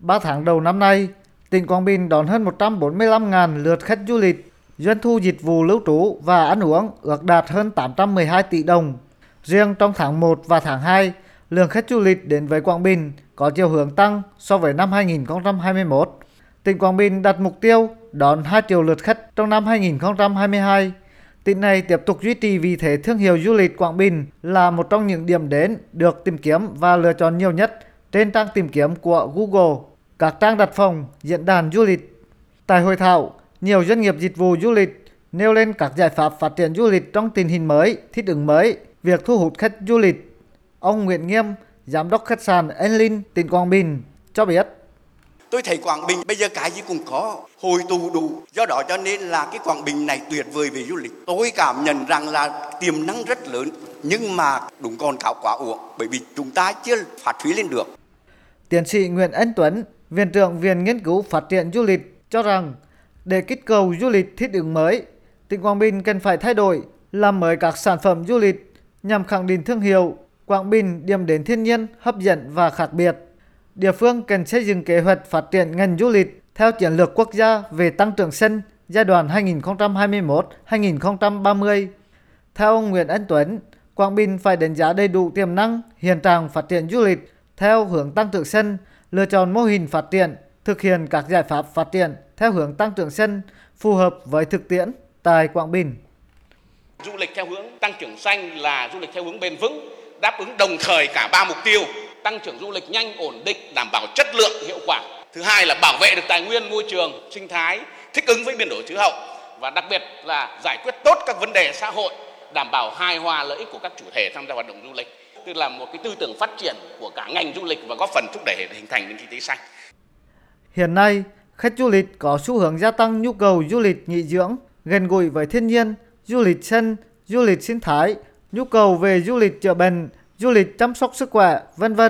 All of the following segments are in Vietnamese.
3 tháng đầu năm nay, tỉnh Quảng Bình đón hơn 145.000 lượt khách du lịch, doanh thu dịch vụ lưu trú và ăn uống ước đạt hơn 812 tỷ đồng. Riêng trong tháng 1 và tháng 2, lượng khách du lịch đến với Quảng Bình có chiều hướng tăng so với năm 2021. Tỉnh Quảng Bình đặt mục tiêu đón 2 triệu lượt khách trong năm 2022. Tỉnh này tiếp tục duy trì vị thế thương hiệu du lịch Quảng Bình là một trong những điểm đến được tìm kiếm và lựa chọn nhiều nhất trên trang tìm kiếm của Google, các trang đặt phòng, diễn đàn du lịch. Tại hội thảo, nhiều doanh nghiệp dịch vụ du lịch nêu lên các giải pháp phát triển du lịch trong tình hình mới, thích ứng mới, việc thu hút khách du lịch. Ông Nguyễn Nghiêm, giám đốc khách sạn Enlin, tỉnh Quảng Bình, cho biết. Tôi thấy Quảng Bình bây giờ cái gì cũng có, hồi tù đủ, do đó cho nên là cái Quảng Bình này tuyệt vời về du lịch. Tôi cảm nhận rằng là tiềm năng rất lớn, nhưng mà đúng còn khảo quả uổng, bởi vì chúng ta chưa phát huy lên được. Tiến sĩ Nguyễn Anh Tuấn, Viện trưởng Viện nghiên cứu phát triển du lịch cho rằng, để kích cầu du lịch thích ứng mới, tỉnh Quảng Bình cần phải thay đổi, làm mới các sản phẩm du lịch nhằm khẳng định thương hiệu Quảng Bình điểm đến thiên nhiên, hấp dẫn và khác biệt. Địa phương cần xây dựng kế hoạch phát triển ngành du lịch theo chiến lược quốc gia về tăng trưởng xanh giai đoạn 2021-2030. Theo ông Nguyễn Anh Tuấn, Quảng Bình phải đánh giá đầy đủ tiềm năng hiện trạng phát triển du lịch theo hướng tăng trưởng xanh, lựa chọn mô hình phát triển, thực hiện các giải pháp phát triển theo hướng tăng trưởng xanh phù hợp với thực tiễn tại Quảng Bình. Du lịch theo hướng tăng trưởng xanh là du lịch theo hướng bền vững, đáp ứng đồng thời cả 3 mục tiêu: tăng trưởng du lịch nhanh, ổn định, đảm bảo chất lượng, hiệu quả. Thứ hai là bảo vệ được tài nguyên, môi trường, sinh thái, thích ứng với biến đổi khí hậu và đặc biệt là giải quyết tốt các vấn đề xã hội, đảm bảo hài hòa lợi ích của các chủ thể tham gia hoạt động du lịch. Tức là một cái tư tưởng phát triển của cả ngành du lịch và góp phần thúc đẩy hình thành nền kinh tế xanh. Hiện nay, khách du lịch có xu hướng gia tăng nhu cầu du lịch nghỉ dưỡng, gần gũi với thiên nhiên, du lịch xanh, du lịch sinh thái, nhu cầu về du lịch chữa bệnh, du lịch chăm sóc sức khỏe, v.v.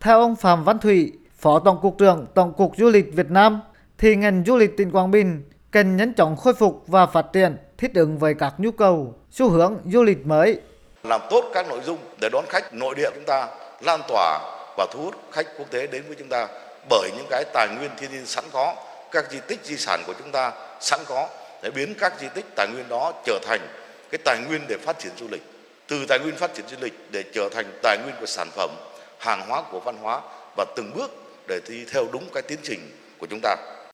Theo ông Phạm Văn Thủy, Phó Tổng cục trưởng Tổng cục Du lịch Việt Nam, thì ngành du lịch tỉnh Quảng Bình cần nhanh chóng khôi phục và phát triển thích ứng với các nhu cầu, xu hướng du lịch mới. Làm tốt các nội dung để đón khách nội địa chúng ta, lan tỏa và thu hút khách quốc tế đến với chúng ta bởi những cái tài nguyên thiên nhiên sẵn có, các di tích di sản của chúng ta sẵn có để biến các di tích tài nguyên đó trở thành cái tài nguyên để phát triển du lịch. Từ tài nguyên phát triển du lịch để trở thành tài nguyên của sản phẩm, hàng hóa của văn hóa và từng bước để đi theo đúng cái tiến trình của chúng ta.